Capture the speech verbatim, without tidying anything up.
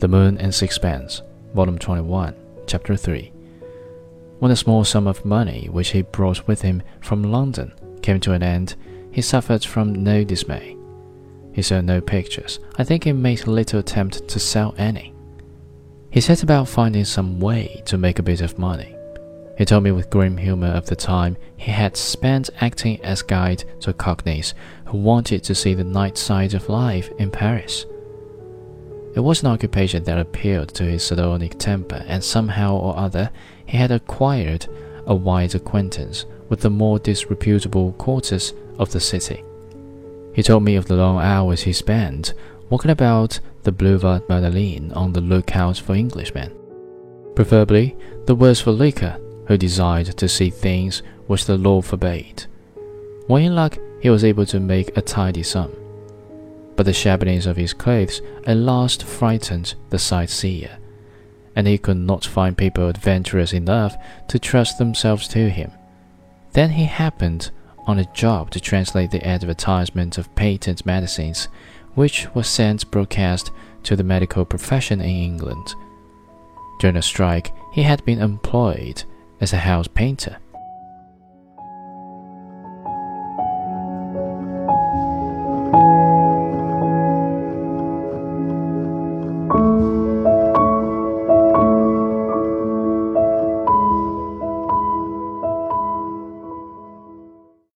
The Moon and Sixpence, Volume twenty-one, Chapter three. When the small sum of money which he brought with him from London came to an end, he suffered from no dismay. He sold no pictures. I think he made little attempt to sell any. He set about finding some way to make a bit of money. He told me with grim humor of the time he had spent acting as guide to Cockneys who wanted to see the night side of life in Paris. It was an occupation that appealed to his sardonic temper, and somehow or other he had acquired a wide acquaintance with the more disreputable quarters of the city. He told me of the long hours he spent walking about the Boulevard de la Madeleine on the lookout for Englishmen, preferably the worse for liquor, who desired to see things which the law forbade. When in luck, he was able to make a tidy sum. But the shabbiness of his clothes at last frightened the sightseer, and he could not find people adventurous enough to trust themselves to him. Then he happened on a job to translate the advertisement of patent medicines, which was sent broadcast to the medical profession in England. During a strike, he had been employed as a house painter.